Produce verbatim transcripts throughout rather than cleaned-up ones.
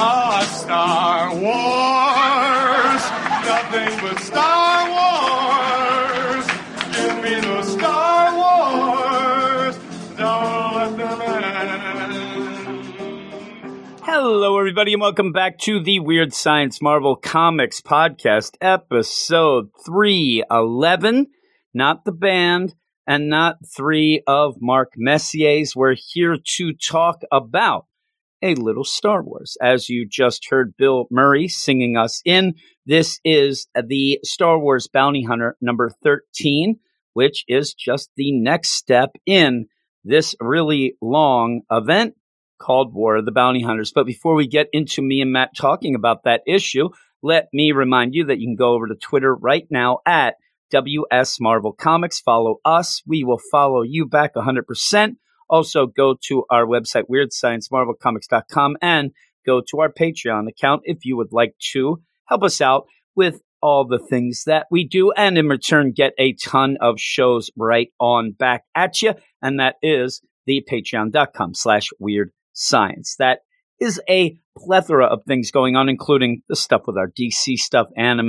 Ah, Star Wars, nothing but Star Wars. Give me the Star Wars. Don't let them end. Hello, everybody, and welcome back to the Weird Science Marvel Comics Podcast, episode three eleven. Not the band, and not three of Mark Messier's. We're here to talk about a little Star Wars. As you just heard Bill Murray singing us in, this is the Star Wars Bounty Hunter number thirteen, which is just the next step in this really long event called War of the Bounty Hunters. But before we get into me and Matt talking about that issue, let me remind you that you can go over to Twitter right now at W S Marvel Comics. Follow us. We will follow you back one hundred percent. Also, go to our website, weird science marvel comics dot com, and go to our Patreon account if you would like to help us out with all the things that we do, and in return, get a ton of shows right on back at you, and that is the patreon.com slash weird science. That is a plethora of things going on, including the stuff with our D C stuff, anime,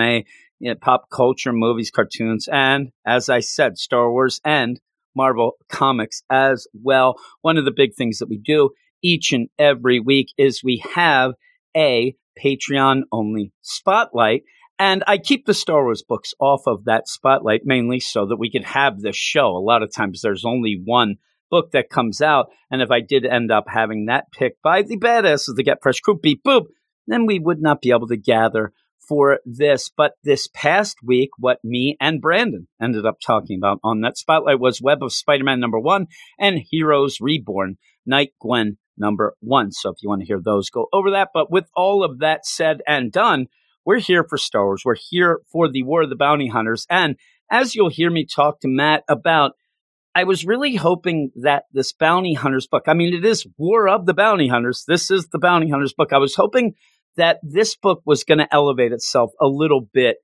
you know, pop culture, movies, cartoons, and, as I said, Star Wars and Marvel Comics as well. One of the big things that we do each and every week is we have a Patreon-only spotlight, and I keep the Star Wars books off of that spotlight mainly so that we could have this show. A lot of times there's only one book that comes out, and if I did end up having that picked by the badasses of the Get Fresh Crew, beep boop, then we would not be able to gather for this. But this past week, what me and Brandon ended up talking about on that spotlight was Web of Spider-Man number one and Heroes Reborn Night Gwen number one. So if you want to hear those, go over that. But with all of that said and done, we're here for Star Wars. We're here for the War of the Bounty Hunters. And as you'll hear me talk to Matt about, I was really hoping that this Bounty Hunters book, I mean, it is War of the Bounty Hunters. This is the Bounty Hunters book. I was hoping that this book was going to elevate itself a little bit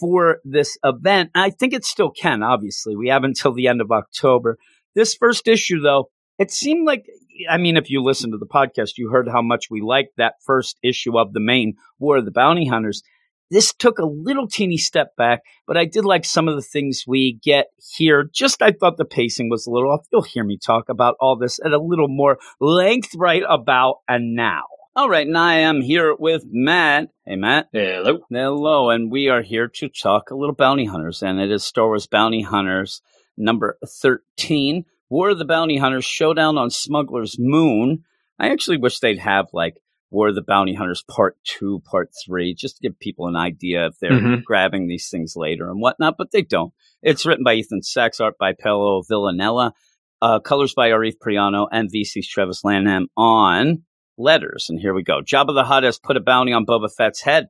for this event. And I think it still can, obviously. We have until the end of October. This first issue, though, it seemed like, I mean, if you listen to the podcast, you heard how much we liked that first issue of the main War of the Bounty Hunters. This took a little teeny step back, but I did like some of the things we get here. Just I thought the pacing was a little off. You'll hear me talk about all this at a little more length right about and now. All right, and I am here with Matt. Hey, Matt. Hello. Hello, and we are here to talk a little Bounty Hunters, and it is Star Wars Bounty Hunters number thirteen, War of the Bounty Hunters, Showdown on Smuggler's Moon. I actually wish they'd have, like, War of the Bounty Hunters Part two, Part three, just to give people an idea if they're mm-hmm. grabbing these things later and whatnot, but they don't. It's written by Ethan Sachs, art by Pello Villanella, uh, colors by Arif Priano, and V C's Travis Lanham on letters. And here we go. Jabba the Hutt has put a bounty on Boba Fett's head.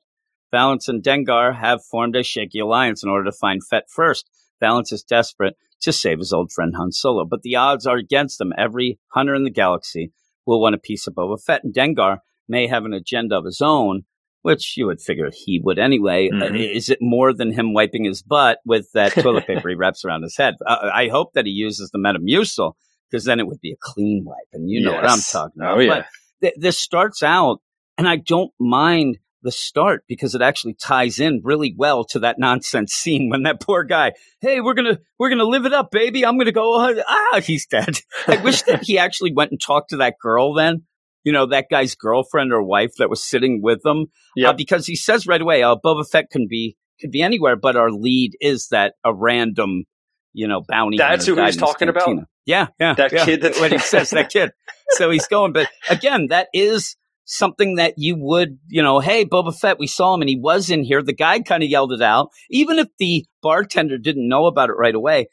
Valance and Dengar have formed a shaky alliance in order to find Fett first. Valance is desperate to save his old friend Han Solo, but the odds are against him. Every hunter in the galaxy will want a piece of Boba Fett, and Dengar may have an agenda of his own, which you would figure he would anyway. Mm-hmm. Is it more than him wiping his butt with that toilet paper he wraps around his head? Uh, I hope that he uses the Metamucil, because then it would be a clean wipe, and you yes. know what I'm talking about. Oh, yeah. But this starts out, and I don't mind the start because it actually ties in really well to that nonsense scene when that poor guy, hey, we're gonna we're gonna live it up, baby. I'm gonna go. Ah, he's dead. I wish that he actually went and talked to that girl then, you know, that guy's girlfriend or wife that was sitting with him, yep. uh, because he says right away, "Oh, Boba Fett can be could be anywhere, but our lead is that a random, you know, bounty." That's who he's talking cantina. about. Yeah, yeah, that yeah. kid. That's when he says that kid. So he's going, but again, that is something that you would, you know, hey, Boba Fett, we saw him and he was in here. The guy kind of yelled it out. Even if the bartender didn't know about it right away,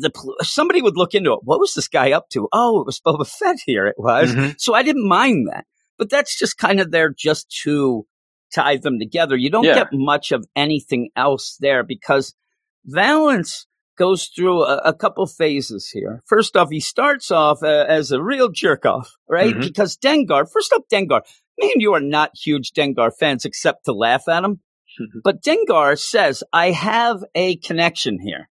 the somebody would look into it. What was this guy up to? Oh, it was Boba Fett here. It was. Mm-hmm. So I didn't mind that. But that's just kind of there just to tie them together. You don't yeah. get much of anything else there because Valance goes through a, a couple phases here. First off, he starts off uh, as a real jerk-off, right? Mm-hmm. Because Dengar, first up, Dengar, me and you are not huge Dengar fans except to laugh at him. Mm-hmm. But Dengar says, I have a connection here.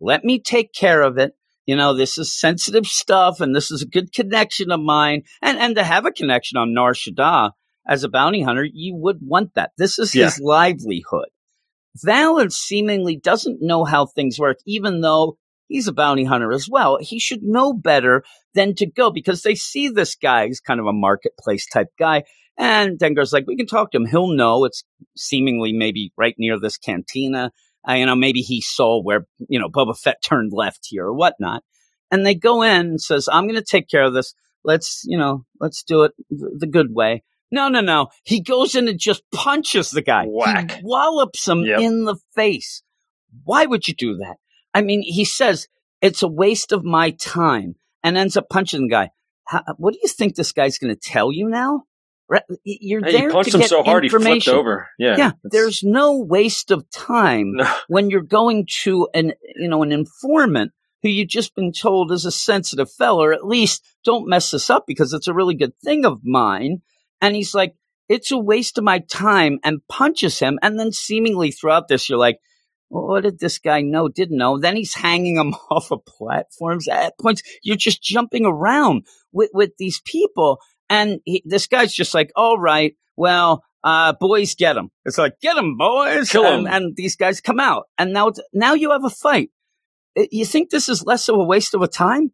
Let me take care of it. You know, this is sensitive stuff, and this is a good connection of mine. And and to have a connection on Nar Shaddaa as a bounty hunter, you would want that. This is yeah. his livelihood. Valen seemingly doesn't know how things work, even though he's a bounty hunter as well. He should know better than to go, because they see this guy. He's kind of a marketplace type guy. And Dengar's like, we can talk to him. He'll know. It's seemingly maybe right near this cantina. Uh, you know, maybe he saw where, you know, Boba Fett turned left here or whatnot. And they go in and says, I'm going to take care of this. Let's, you know, let's do it the good way. No, no, no. He goes in and just punches the guy. Whack. He wallops him yep. in the face. Why would you do that? I mean, he says, it's a waste of my time, and ends up punching the guy. How, what do you think this guy's going to tell you now? You're hey, there he punched to him get so hard he flipped over. Yeah, yeah. There's no waste of time no. when you're going to an you know an informant who you've just been told is a sensitive fella, or at least don't mess this up because it's a really good thing of mine. And he's like, it's a waste of my time, and punches him. And then seemingly throughout this, you're like, well, what did this guy know? Didn't know. Then he's hanging him off of platforms. At points, you're just jumping around with, with these people. And he, this guy's just like, all right, well, uh, boys, get him. It's like, get him, boys. Kill him. And, and these guys come out. And now, now you have a fight. You think this is less of a waste of a time?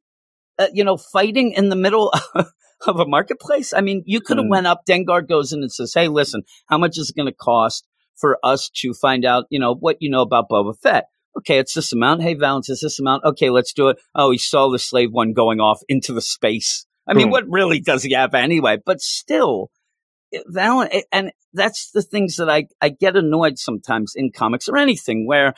Uh, you know, fighting in the middle of, of a marketplace? I mean, you could have mm. went up. Dengar goes in and says, hey, listen, how much is it going to cost for us to find out, you know, what you know about Boba Fett? Okay, it's this amount. Hey, Valens, it's this amount. Okay, let's do it. Oh, he saw the slave one going off into the space. I mean, mm. what really does he have anyway? But still, Valen, and that's the things that I, I get annoyed sometimes in comics or anything where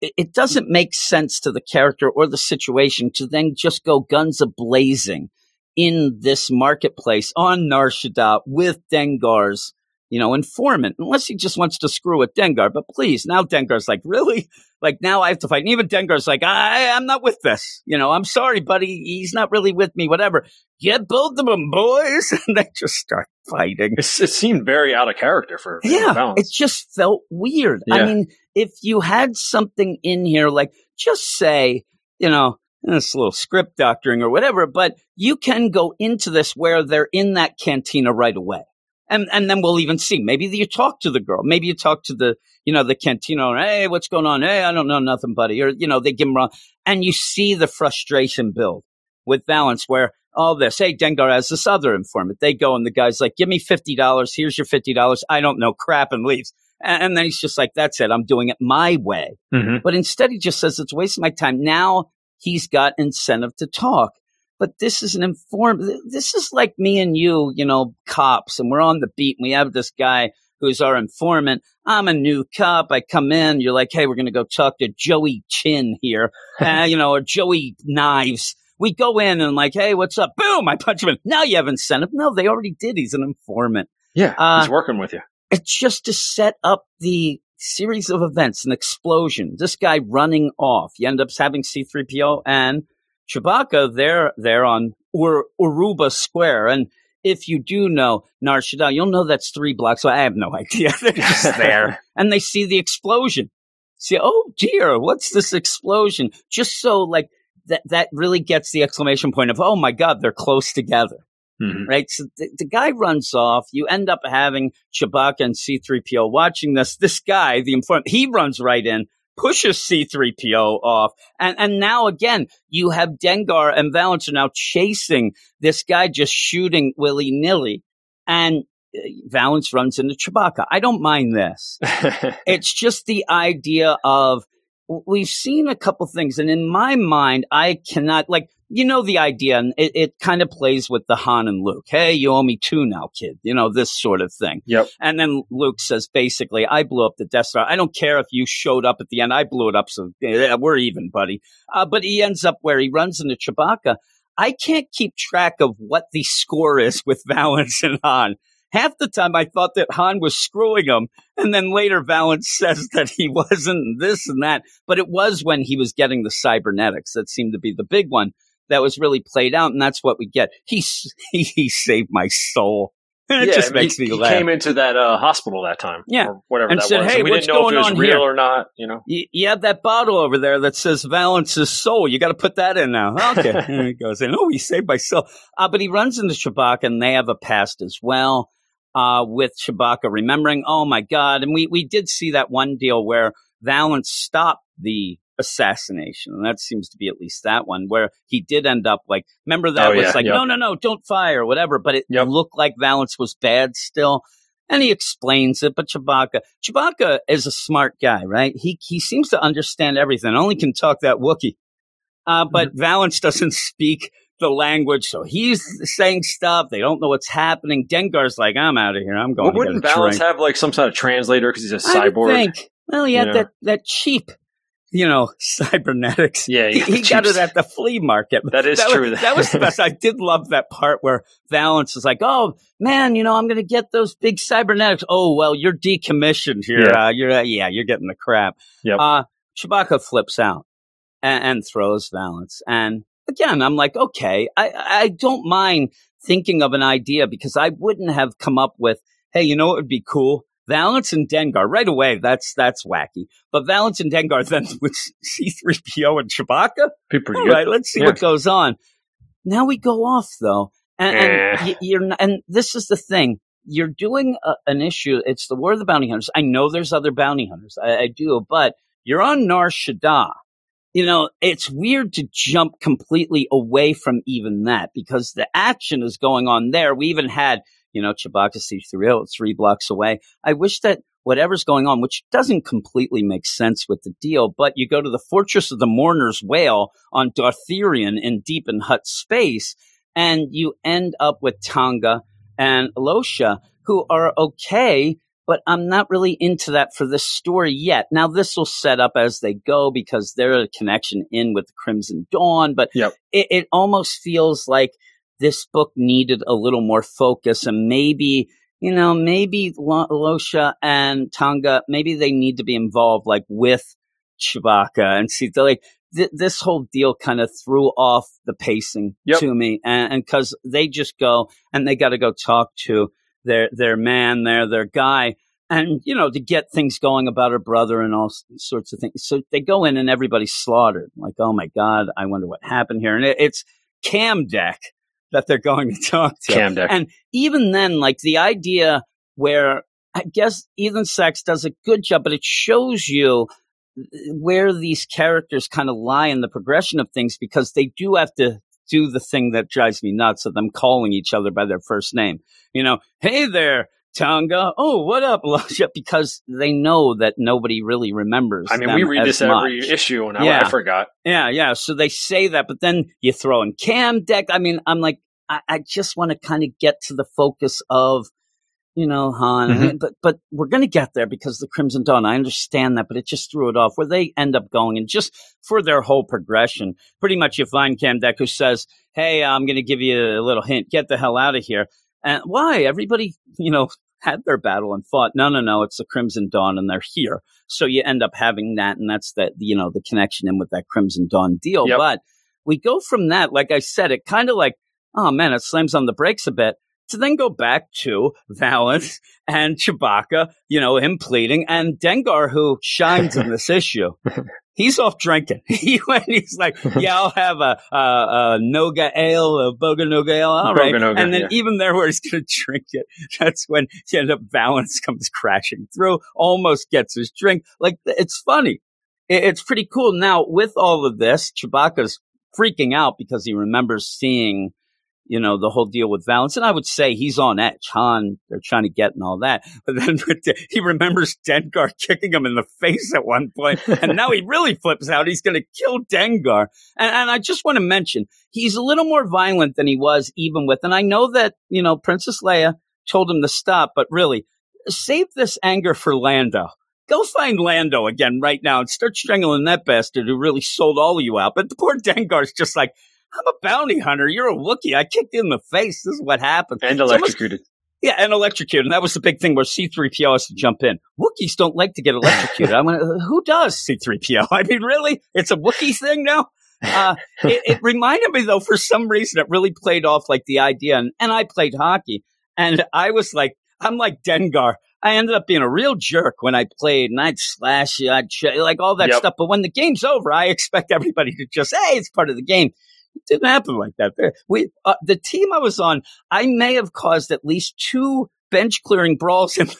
it, it doesn't make sense to the character or the situation to then just go guns a-blazing in this marketplace on Nar Shaddaa with Dengar's, you know, informant, unless he just wants to screw with Dengar. But please, now Dengar's like, really? Like, now I have to fight. And even Dengar's like, I, I'm not with this. You know, I'm sorry, buddy. He's not really with me, whatever. Get both of them, boys. And they just start fighting. It's, it seemed very out of character for yeah, Valens. It just felt weird. Yeah. I mean, if you had something in here, like, just say, you know, it's a little script doctoring or whatever, but you can go into this where they're in that cantina right away. And and then we'll even see. Maybe you talk to the girl. Maybe you talk to the, you know, the cantina. Hey, what's going on? Hey, I don't know nothing, buddy. Or, you know, they give him wrong. And you see the frustration build with Valens where all this, hey, Dengar has this other informant. They go and the guy's like, give me fifty dollars. Here's your fifty dollars. I don't know crap, and leaves. And, and then he's just like, that's it. I'm doing it my way. Mm-hmm. But instead he just says, it's a waste of my time. Now he's got incentive to talk. But this is an inform. This is like me and you, you know, cops, and we're on the beat, and we have this guy who's our informant. I'm a new cop. I come in. You're like, hey, we're going to go talk to Joey Chin here, uh, you know, or Joey Knives. We go in and I'm like, hey, what's up? Boom! I punch him in. Now you have incentive. No, they already did. He's an informant. Yeah, uh, he's working with you. It's just to set up the series of events, an explosion. This guy running off. You end up having C three P O and Chewbacca, they're there on Ur- Uruba Square. And if you do know Nar Shaddaa, you'll know that's three blocks. So I have no idea. They're just there. And they see the explosion. See, oh, dear, what's this explosion? Just so, like, that that really gets the exclamation point of, oh, my God, they're close together. Mm-hmm. Right? So th- the guy runs off. You end up having Chewbacca and C three P O watching this. This guy, the informant, he runs right in. Pushes C three P O off. And and now, again, you have Dengar and Valens are now chasing this guy just shooting willy-nilly. And Valens runs into Chewbacca. I don't mind this. It's just the idea of we've seen a couple things. And in my mind, I cannot, like, you know, the idea, and it, it kind of plays with the Han and Luke. Hey, you owe me two now, kid. You know, this sort of thing. Yep. And then Luke says, basically, I blew up the Death Star. I don't care if you showed up at the end. I blew it up, so we're even, buddy. Uh, but he ends up where he runs into Chewbacca. I can't keep track of what the score is with Valens and Han. Half the time I thought that Han was screwing him, and then later Valens says that he wasn't this and that. But it was when he was getting the cybernetics that seemed to be the big one. That was really played out, and that's what we get. He he, he saved my soul. It yeah, just makes he, me laugh. He came into that uh, hospital that time, yeah, or whatever and that said, was. Hey, and we didn't know if it was real here? or not. You know, you, you have that bottle over there that says Valence's soul. You got to put that in now. Okay, there he goes in. Oh, he saved my soul. Uh, but he runs into Chewbacca, and they have a past as well. uh, with Chewbacca remembering, oh my God. And we, we did see that one deal where Valance stopped the assassination. And that seems to be at least that one where he did end up like, remember that oh, was yeah, like, yep. no, no, no, don't fire, whatever. But it yep. looked like Valance was bad still. And he explains it, but Chewbacca, Chewbacca is a smart guy, right? He he seems to understand everything. Only can talk that Wookiee. Uh, but mm-hmm. Valance doesn't speak the language, so he's saying stuff. They don't know what's happening. Dengar's like, I'm out of here. I'm going well, to wouldn't Valance drink. Have like some sort of translator because he's a cyborg? I think. Well, he had yeah. that, that cheap, you know, cybernetics. Yeah, he, he got it at the flea market. That is that true. Was, that was the best. I did love that part where Valance is like, oh, man, you know, I'm going to get those big cybernetics. Oh, well, you're decommissioned here. Yeah, uh, you're, uh, yeah, you're getting the crap. Yep. Uh, Chewbacca flips out and, and throws Valance. And again, I'm like, okay, I, I don't mind thinking of an idea because I wouldn't have come up with, hey, you know what would be cool? Valance and Dengar, right away, that's that's wacky. But Valance and Dengar then with C three P O and Chewbacca? People all good. Right, let's see yeah. what goes on. Now we go off, though. And, eh. and, you're not, and this is the thing. You're doing a, an issue. It's the War of the Bounty Hunters. I know there's other bounty hunters. I, I do. But you're on Nar Shaddaa. You know, it's weird to jump completely away from even that because the action is going on there. We even had... You know, Chewbacca sees the real three blocks away. I wish that whatever's going on, which doesn't completely make sense with the deal, but you go to the Fortress of the Mourner's Whale on Darthurian in deep in Hutt space, and you end up with Tonga and Losha, who are okay, but I'm not really into that for this story yet. Now, this will set up as they go because they're a connection in with the Crimson Dawn, but yep. it, it almost feels like this book needed a little more focus and maybe, you know, maybe L- Losha and Tonga, maybe they need to be involved like with Chewbacca and see like th- this whole deal kind of threw off the pacing yep. to me. And because they just go and they got to go talk to their, their man there, their guy and, you know, to get things going about her brother and all sorts of things. So they go in and everybody's slaughtered. Like, oh my God, I wonder what happened here. And it, it's Cam Deck that they're going to talk to. Cam Deck. And even then, like the idea where I guess Ethan Sachs does a good job, but it shows you where these characters kind of lie in the progression of things because they do have to do the thing that drives me nuts of them calling each other by their first name. You know, hey there, Tonga. Oh, what up, Losha? Because they know that nobody really remembers. I mean, we read this much. Every issue, and yeah. I, I forgot. Yeah, yeah. So they say that, but then you throw in Cam Deck. I mean, I'm like, I, I just want to kind of get to the focus of, you know, Han. Mm-hmm. But but we're going to get there because the Crimson Dawn. I understand that, but it just threw it off where they end up going, and just for their whole progression, pretty much you find Cam Deck who says, "Hey, I'm going to give you a little hint. Get the hell out of here." And why? Everybody, you know, had their battle and fought. No, no, no. It's the Crimson Dawn and they're here. So you end up having that. And that's that, you know, the connection in with that Crimson Dawn deal. Yep. But we go from that. Like I said, it kind of like, oh, man, it slams on the brakes a bit to then go back to Valance and Chewbacca, you know, him pleading and Dengar, who shines in this issue. He's off drinking. He went, he's like, yeah, I'll have a, a, a Noga ale, a Boganoga ale. All right. Boganoga, and then yeah. even there where he's going to drink it, that's when he ended up Valance comes crashing through, almost gets his drink. Like, it's funny. It, it's pretty cool. Now, with all of this, Chewbacca's freaking out because he remembers seeing, you know, the whole deal with Valance. And I would say he's on edge. Han, they're trying to get and all that. But then he remembers Dengar kicking him in the face at one point. And now he really flips out. He's going to kill Dengar. And, and I just want to mention, he's a little more violent than he was even with. And I know that, you know, Princess Leia told him to stop. But really, save this anger for Lando. Go find Lando again right now and start strangling that bastard who really sold all of you out. But the poor Dengar's just like, I'm a bounty hunter. You're a Wookiee. I kicked you in the face. This is what happened. And electrocuted. Almost, yeah, and electrocuted. And that was the big thing where C three P O has to jump in. Wookiees don't like to get electrocuted. I mean, who does C three P O? I mean, really? It's a Wookiee thing now? Uh, it, it reminded me, though, for some reason, it really played off like the idea. And, and I played hockey. And I was like, I'm like Dengar. I ended up being a real jerk when I played, and I'd slash you, I'd ch- like all that yep. stuff. But when the game's over, I expect everybody to just, hey, it's part of the game. It didn't happen like that. We, uh, the team I was on, I may have caused at least two bench-clearing brawls and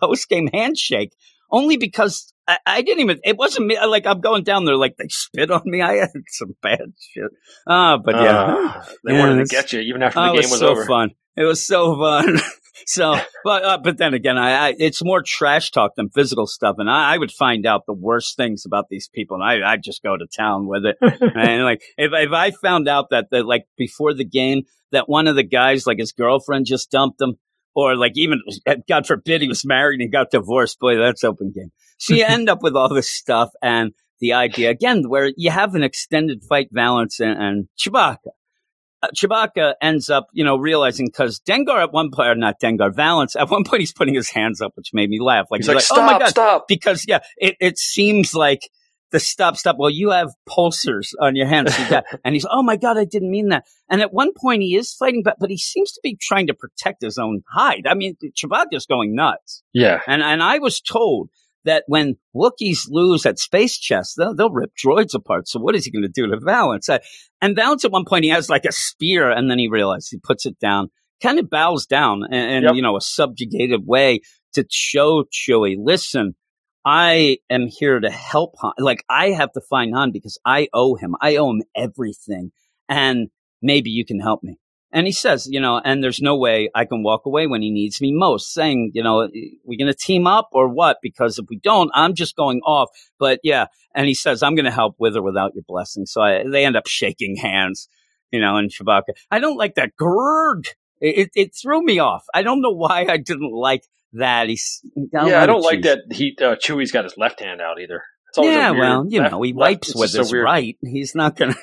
post-game handshake, only because I, I didn't even – it wasn't me. Like, I'm going down there like, they spit on me. I had some bad shit. Uh, but, yeah. Uh, they yeah, wanted to get you even after the game was over. It was so fun. It was so fun. So, but uh, but then again, I, I it's more trash talk than physical stuff, and I, I would find out the worst things about these people, and I I just go to town with it. And like, if if I found out that that like before the game that one of the guys, like his girlfriend just dumped him, or like even God forbid he was married and got divorced, boy, that's open game. So you end up with all this stuff, and the idea again where you have an extended fight, Valance and, and Chewbacca. Chewbacca ends up, you know, realizing because Dengar at one point, or not Dengar, Valance, at one point he's putting his hands up, which made me laugh. Like, he's, he's like, stop, like, oh my God. Stop. Because, yeah, it, it seems like the stop, stop. Well, you have pulsers on your hands. You got, and he's, oh my God, I didn't mean that. And at one point he is fighting, but, but he seems to be trying to protect his own hide. I mean, Chewbacca's going nuts. Yeah. And, and I was told that when Wookiees lose at Space Chess, they'll, they'll rip droids apart. So what is he going to do to Valance? I, and Valance at one point, he has like a spear, and then he realizes he puts it down, kind of bows down in, in yep. you know, a subjugated way to show Chewie, listen, I am here to help Han. Like, I have to find Han because I owe him. I owe him everything. And maybe you can help me. And he says, you know, and there's no way I can walk away when he needs me most, saying, you know, we're going to team up or what? Because if we don't, I'm just going off. But yeah. And he says, I'm going to help with or without your blessing. So I, they end up shaking hands, you know, and Chewbacca. I don't like that. Grrrg. It, it, it threw me off. I don't know why I didn't like that. He's, I don't yeah, I don't like that he uh, Chewie's got his left hand out either. It's yeah, weird, well, you left, know, he wipes left, with his so right. He's not going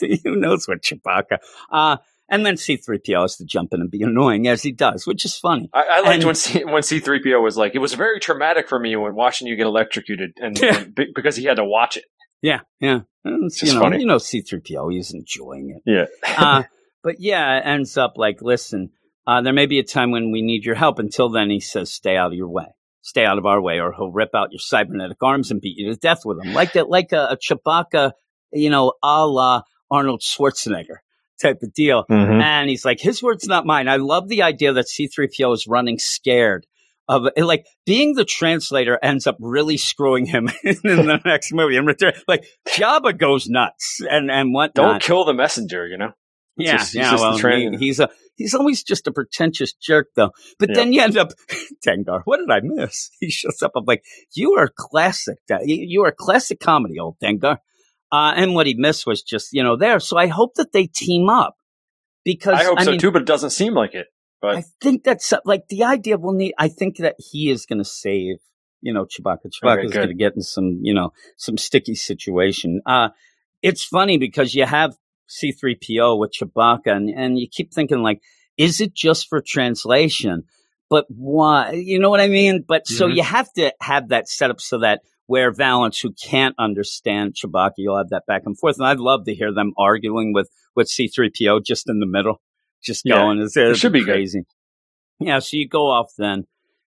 to, who knows what Chewbacca. Uh, And then C three P O has to jump in and be annoying, as he does, which is funny. I, I liked and, when, C, when C three P O was like, it was very traumatic for me when watching you get electrocuted, and, yeah. and b- because he had to watch it. Yeah, yeah. It's, it's you know, funny. You know C three P O, he's enjoying it. Yeah. uh, but yeah, it ends up like, listen, uh, there may be a time when we need your help. Until then, he says, stay out of your way. Stay out of our way, or he'll rip out your cybernetic arms and beat you to death with them. Like, that, like a, a Chewbacca, you know, a la Arnold Schwarzenegger type of deal. Mm-hmm. And he's like, his word's not mine. I love the idea that C three P O is running scared of it. Like, being the translator ends up really screwing him in the next movie. In return, like, Jabba goes nuts and and whatnot. Don't kill the messenger, you know? It's yeah, just, yeah. Well, he, he's a he's always just a pretentious jerk, though. But yeah. then you end up, Dengar, what did I miss? He shows up. I'm like, you are classic. You are classic comedy, old Dengar. Uh, and what he missed was just, you know, there. So I hope that they team up, because I hope I so mean, too, but it doesn't seem like it. But I think that's like the idea we'll need. I think that he is going to save, you know, Chewbacca. Chewbacca's okay, going to get in some, you know, some sticky situation. Uh, it's funny because you have C three P O with Chewbacca, and, and you keep thinking, like, is it just for translation? But why? You know what I mean? But mm-hmm. so you have to have that set up so that where Valance, who can't understand Chewbacca, you'll have that back and forth. And I'd love to hear them arguing with, with C three P O just in the middle, just yeah, going. It's, it's it should be crazy. Good. Yeah, so you go off then,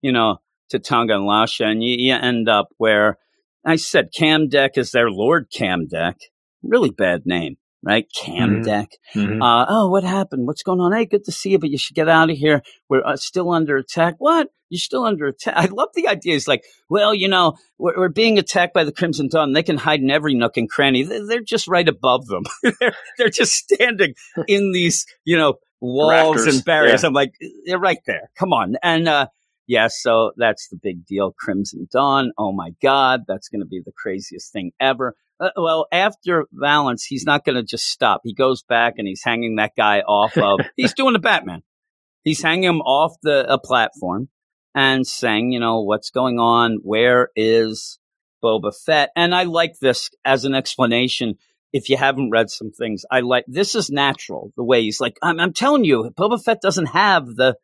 you know, to Tonga and Lasha, and you, you end up where I said Cam Deck is their Lord Cam Deck. Really bad name, right? Cam mm-hmm. Deck. Mm-hmm. Uh, oh, what happened? What's going on? Hey, good to see you, but you should get out of here. We're uh, still under attack. What? You're still under attack. I love the idea. It's like, well, you know, we're, we're being attacked by the Crimson Dawn. They can hide in every nook and cranny. They're, they're just right above them. they're, they're just standing in these, you know, walls Rafters. and barriers. Yeah. I'm like, they're right there. Come on. And, uh, yeah, so that's the big deal. Crimson Dawn. Oh, my God. That's going to be the craziest thing ever. Uh, well, after Valance, he's not going to just stop. He goes back and he's hanging that guy off of – he's doing the Batman. He's hanging him off the a platform. And saying, you know, what's going on? Where is Boba Fett? And I like this as an explanation. If you haven't read some things, I like this is natural. The way he's like, I'm, I'm telling you, Boba Fett doesn't have the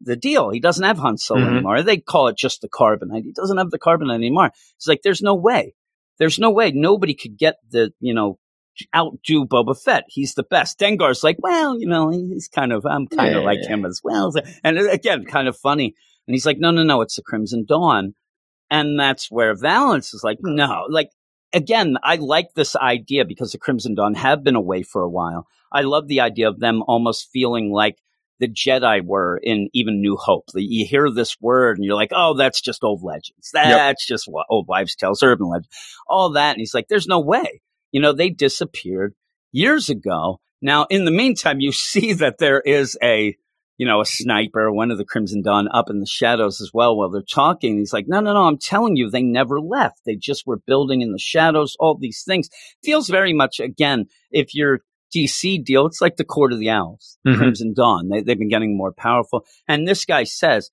the deal. He doesn't have Han Solo mm-hmm. anymore. They call it just the carbonite. He doesn't have the carbonite anymore. It's like, there's no way. There's no way. Nobody could get the, you know, outdo Boba Fett. He's the best. Dengar's like, well, you know, he's kind of, I'm kind yeah. of like him as well. And again, kind of funny. And he's like, no, no, no, it's the Crimson Dawn. And that's where Valance is like, no. Like, again, I like this idea because the Crimson Dawn have been away for a while. I love the idea of them almost feeling like the Jedi were in even New Hope. You hear this word and you're like, oh, that's just old legends. That's yep. just what old wives' tales, urban legends, all that. And he's like, there's no way. You know, they disappeared years ago. Now, in the meantime, you see that there is a, you know, a sniper, one of the Crimson Dawn up in the shadows as well while they're talking. He's like, no, no, no, I'm telling you, they never left. They just were building in the shadows, all these things. Feels very much, again, if you're D C deal, it's like the Court of the Owls, mm-hmm. Crimson Dawn. They, they've been getting more powerful. And this guy says,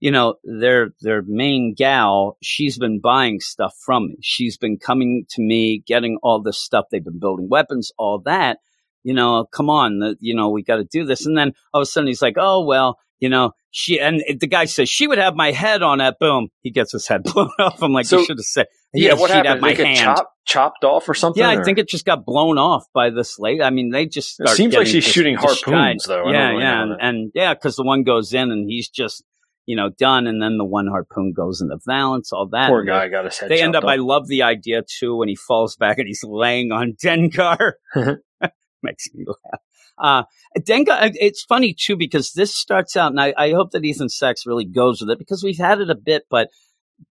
you know, their their main gal, she's been buying stuff from me. She's been coming to me, getting all this stuff. They've been building weapons, all that. You know, come on, the, you know, we got to do this. And then all of a sudden he's like, oh, well, you know, she, and the guy says, she would have my head on that. Boom. He gets his head blown off. I'm like, so, you should have said, yeah, yeah what she'd happened? Have my hand. Chop, chopped off or something? Yeah, or? I think it just got blown off by this lady. I mean, they just start It seems like she's shooting harpoons, though. I yeah, don't really yeah. And, and yeah, because the one goes in and he's just, you know, done. And then the one harpoon goes into Valance, all that. Poor guy got his head They end up, up, I love the idea, too, when he falls back and he's laying on Dengar. Makes me laugh. Uh, Dengar, it's funny, too, because this starts out, and I, I hope that Ethan Sachs really goes with it, because we've had it a bit, but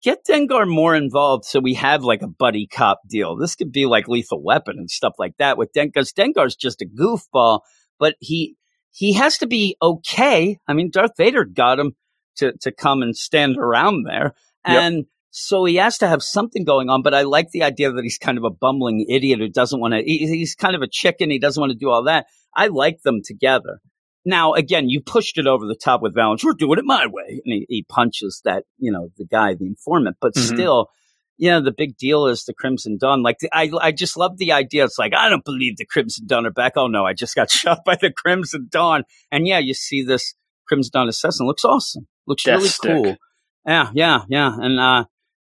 get Dengar more involved so we have, like, a buddy cop deal. This could be, like, Lethal Weapon and stuff like that with Dengar, because Dengar's just a goofball, but he he has to be okay. I mean, Darth Vader got him to, to come and stand around there, and... Yep. So he has to have something going on, but I like the idea that he's kind of a bumbling idiot who doesn't want to, he, he's kind of a chicken. He doesn't want to do all that. I like them together. Now, again, you pushed it over the top with Valance. We're doing it my way. And he, he punches that, you know, the guy, the informant, but mm-hmm. still, you know, the big deal is the Crimson Dawn. Like the, I, I just love the idea. It's like, I don't believe the Crimson Dawn are back. Oh no, I just got shot by the Crimson Dawn. And yeah, you see this Crimson Dawn assassin looks awesome. Looks Death really stick. cool. Yeah. Yeah. Yeah. And, uh,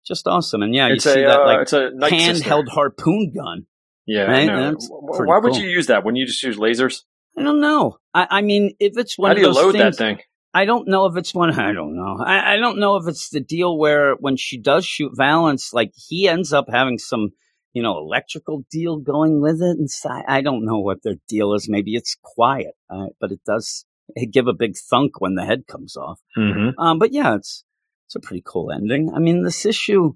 just awesome. And yeah, it's you a, see that like uh, like handheld harpoon gun. Yeah. Right? No. Why would cool. you use that when you just use lasers? I don't know. I, I mean, if it's one How of those How do you load things, that thing? I don't know if it's one. I don't know. I, I don't know if it's the deal where when she does shoot Valance, like he ends up having some, you know, electrical deal going with it. And so I, I don't know what their deal is. Maybe it's quiet, uh, but it does give a big thunk when the head comes off. Mm-hmm. Um, but yeah, it's, It's a pretty cool ending. I mean, this issue,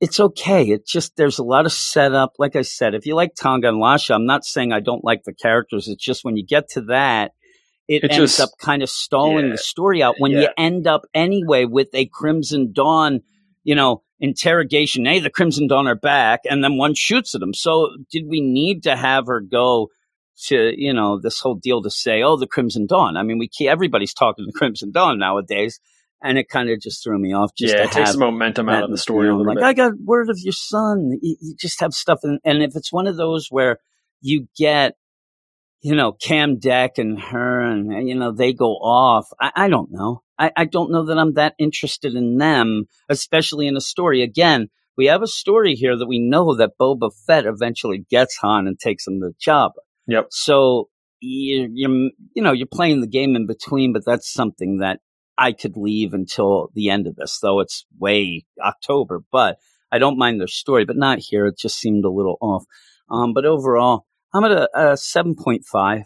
it's okay. It's just, there's a lot of setup. Like I said, if you like Tonga and Lasha, I'm not saying I don't like the characters. It's just when you get to that, it, it ends just, up kind of stalling yeah, the story out when yeah. you end up anyway with a Crimson Dawn, you know, interrogation. Hey, the Crimson Dawn are back. And then one shoots at them. So did we need to have her go to, you know, this whole deal to say, oh, the Crimson Dawn? I mean, we everybody's talking the Crimson Dawn nowadays. And it kind of just threw me off. Just yeah, to it takes the momentum out of the story. You know, a like, bit. I got word of your son. You, you just have stuff. In, and if it's one of those where you get, you know, Cam Deck and her and, you know, they go off. I, I don't know. I, I don't know that I'm that interested in them, especially in a story. Again, we have a story here that we know that Boba Fett eventually gets Han and takes him to Jabba. Yep. So, you, you're, you know, you're playing the game in between, but that's something that I could leave until the end of this, though it's way October, but I don't mind their story, but not here. It just seemed a little off. Um, but overall, I'm at a, a seven point five,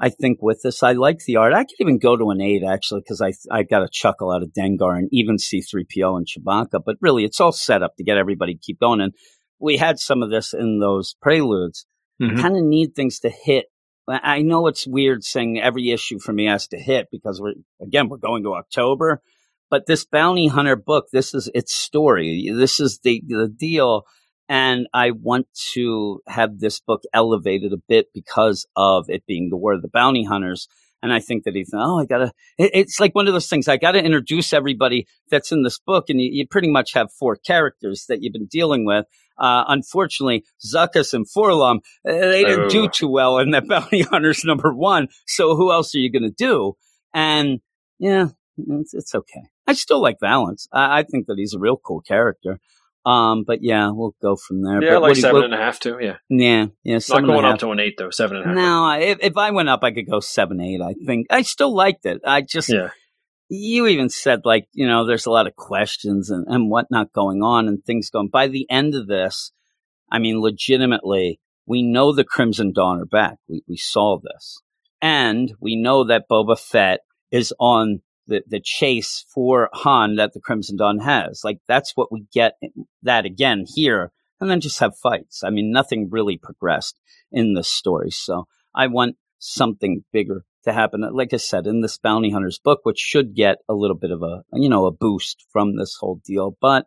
I think, with this. I like the art. I could even go to an eight, actually, because I I got a chuckle out of Dengar and even C three P O and Chewbacca. But really, it's all set up to get everybody to keep going. And we had some of this in those preludes. Mm-hmm. I kind of need things to hit. I know it's weird saying every issue for me has to hit because we're, again, we're going to October, but this bounty hunter book, this is its story. This is the, the deal. And I want to have this book elevated a bit because of it being the War of the Bounty Hunters. And I think that Ethan, oh, I gotta, it, it's like one of those things. I got to introduce everybody that's in this book. And you, you pretty much have four characters that you've been dealing with. Uh, unfortunately, Zuckuss and Forlom, they didn't oh. do too well in that Bounty Hunters number one. So who else are you going to do? And yeah, it's, it's okay. I still like Valance. I, I think that he's a real cool character. Um, but yeah, we'll go from there. Yeah, but like seven and a half too. Yeah, yeah, yeah. Not going up to an eight though. Seven and a half. No, if, if I went up, I could go seven, eight. I think I still liked it. I just, yeah. You even said like, you know, there's a lot of questions and, and whatnot going on and things going. By the end of this, I mean, legitimately, we know the Crimson Dawn are back. We we saw this, And we know that Boba Fett is on the, the chase for Han that the Crimson Dawn has. Like, that's what we get, that again here. And then just have fights. I mean, nothing really progressed in this story. So I want something bigger to happen. Like I said, in this Bounty Hunters book, which should get a little bit of a, you know, a boost from this whole deal. But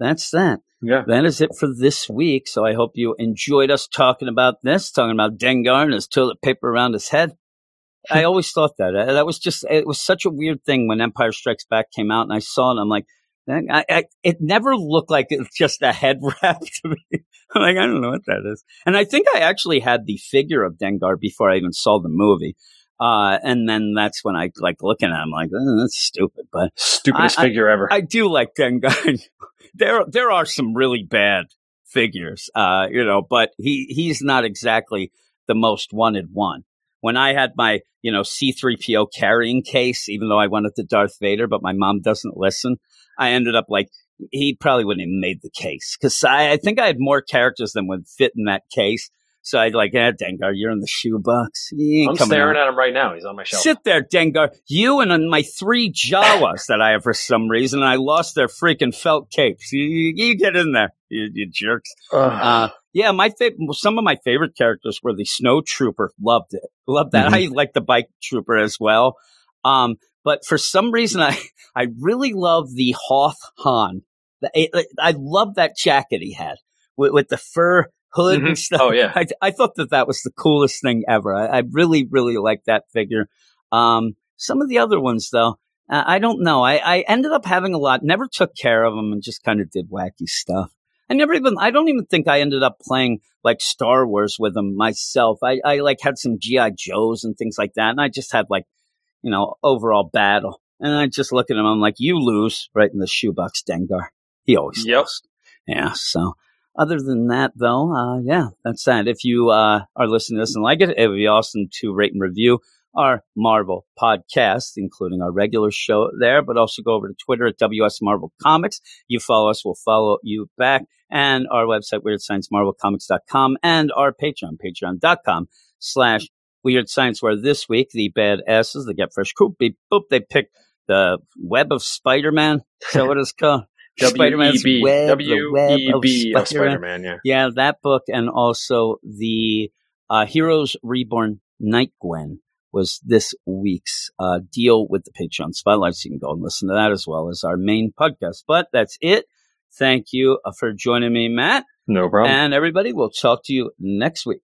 that's that. Yeah. That is it for this week. So I hope you enjoyed us talking about this, talking about Dengar and his toilet paper around his head. I always thought that. That was just, it was such a weird thing when Empire Strikes Back came out and I saw it. I'm like, I, I, it never looked like it's just a head wrap to me. I'm like, I don't know what that is. And I think I actually had the figure of Dengar before I even saw the movie. Uh, and then that's when I like looking at him like, oh, that's stupid. But Stupidest I, figure I, ever. I do like Dengar. there there are some really bad figures, uh, you know, but he, he's not exactly the most wanted one. When I had my, you know, C three P O carrying case, even though I wanted the Darth Vader, but my mom doesn't listen. I ended up like, he probably wouldn't have made the case because I, I think I had more characters than would fit in that case. So I'd like, eh, Dengar, you're in the shoebox. I'm staring out at him right now. He's on my shelf. Sit there, Dengar. You and my three Jawas that I have for some reason, and I lost their freaking felt capes. You, you, you get in there, you, you jerks. Uh, yeah, my fav- some of my favorite characters were the Snow Trooper. Loved it. Loved that. Mm-hmm. I liked the Bike Trooper as well. Um, But for some reason, I, I really love the Hoth Han. I, I love that jacket he had with, with the fur hood mm-hmm. and stuff. Oh, yeah. I, I thought that that was the coolest thing ever. I, I really, really like that figure. Um, some of the other ones, though, I, I don't know. I, I ended up having a lot, never took care of them and just kind of did wacky stuff. I never even, I don't even think I ended up playing like Star Wars with them myself. I, I like had some G I Joes and things like that. And I just had like, you know, overall battle. And I just look at him, I'm like, you lose right in the shoebox, Dengar. He always yep. lost. Yeah, so other than that, though, uh, yeah, that's that. If you uh, are listening to this and like it, it would be awesome to rate and review our Marvel podcast, including our regular show there, but also go over to Twitter at W S Marvel Comics. You follow us, we'll follow you back. And our website, weird science marvel comics dot com, and our Patreon, patreon.com slash Weird Science, where this week the badasses, the Get Fresh Crew, beep boop, they picked the Web of Spider-Man. Is that what it's called? Spider-Man's Web, W E B of Spider-Man, yeah. Yeah, that book, and also the uh, Heroes Reborn Night Gwen was this week's uh, deal with the Patreon Spotlight, so you can go and listen to that as well as our main podcast. But that's it. Thank you for joining me, Matt. No problem. And everybody, we'll talk to you next week.